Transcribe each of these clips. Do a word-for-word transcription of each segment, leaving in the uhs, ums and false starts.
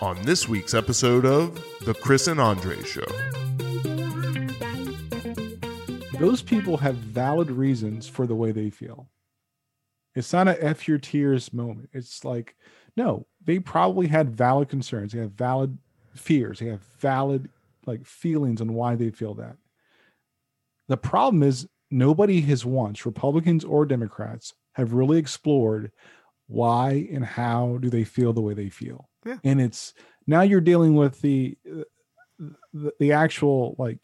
on this week's episode of The Chris and Andre Show. Those people have valid reasons for the way they feel. It's not an F your tears moment. It's like, no, they probably had valid concerns. They have valid fears. They have valid like feelings on why they feel that. The problem is nobody has once, Republicans or Democrats, have really explored why and how do they feel the way they feel. Yeah. And it's now you're dealing with the, the, the actual like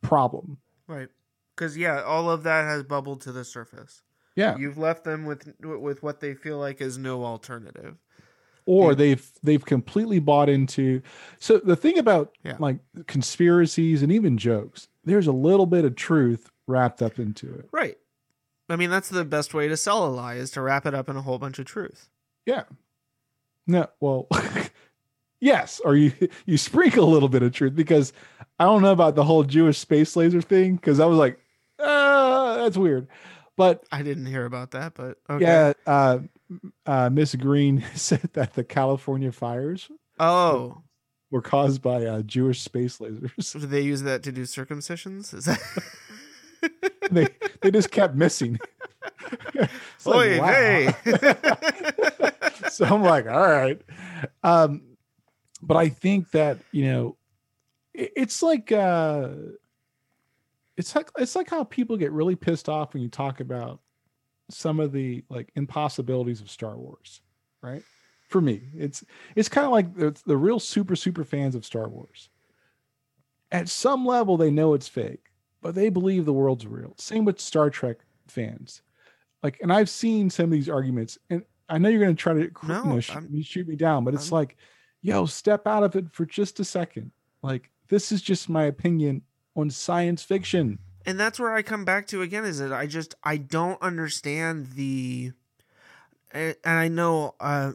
problem. Right. Because, yeah, all of that has bubbled to the surface. Yeah. You've left them with with what they feel like is no alternative. Or yeah. they've they've completely bought into. So the thing about yeah. like conspiracies and even jokes, there's a little bit of truth wrapped up into it. Right. I mean, that's the best way to sell a lie, is to wrap it up in a whole bunch of truth. Yeah. No, well, yes. Or you, you sprinkle a little bit of truth, because I don't know about the whole Jewish space laser thing. 'Cause I was like, uh, that's weird. But I didn't hear about that, but okay. Yeah. Uh, uh, Miss Green said that the California fires oh were caused by uh Jewish space lasers. Did they use that to do circumcisions? Is that they, they just kept missing. It's Oy, like, wow. Hey. So I'm like, all right. Um, but I think that, you know, it, it's like, uh, it's like, it's like how people get really pissed off when you talk about some of the like impossibilities of Star Wars, right? For me, it's, it's kind of like the, the real super, super fans of Star Wars. At some level, they know it's fake, but they believe the world's real. Same with Star Trek fans. Like, and I've seen some of these arguments, and I know you're going to try to no, you know, shoot, shoot me down, but it's I'm, like, yo, step out of it for just a second. Like, this is just my opinion on science fiction. And that's where I come back to again, is that I just, I don't understand the, and I know, uh,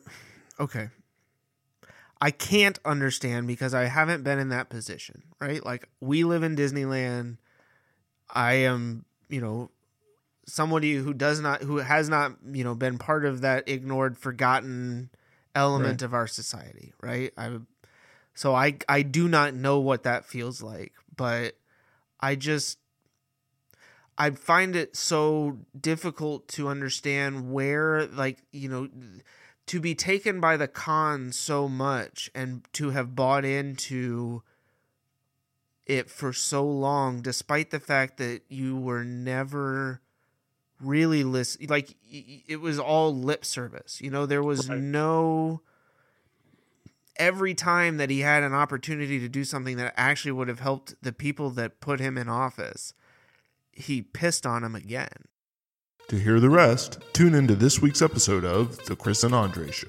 okay. I can't understand, because I haven't been in that position, right? Like, we live in Disneyland. I am, you know, somebody who does not, who has not, you know, been part of that ignored, forgotten element right. of our society, right? I, so I, I do not know what that feels like, but I just, I find it so difficult to understand where, like, you know, to be taken by the con so much and to have bought into it for so long, despite the fact that you were never really listening. Like, it was all lip service. You know, there was right. no, every time that he had an opportunity to do something that actually would have helped the people that put him in office, he pissed on him again. To hear the rest, tune into this week's episode of The Chris and Andre Show.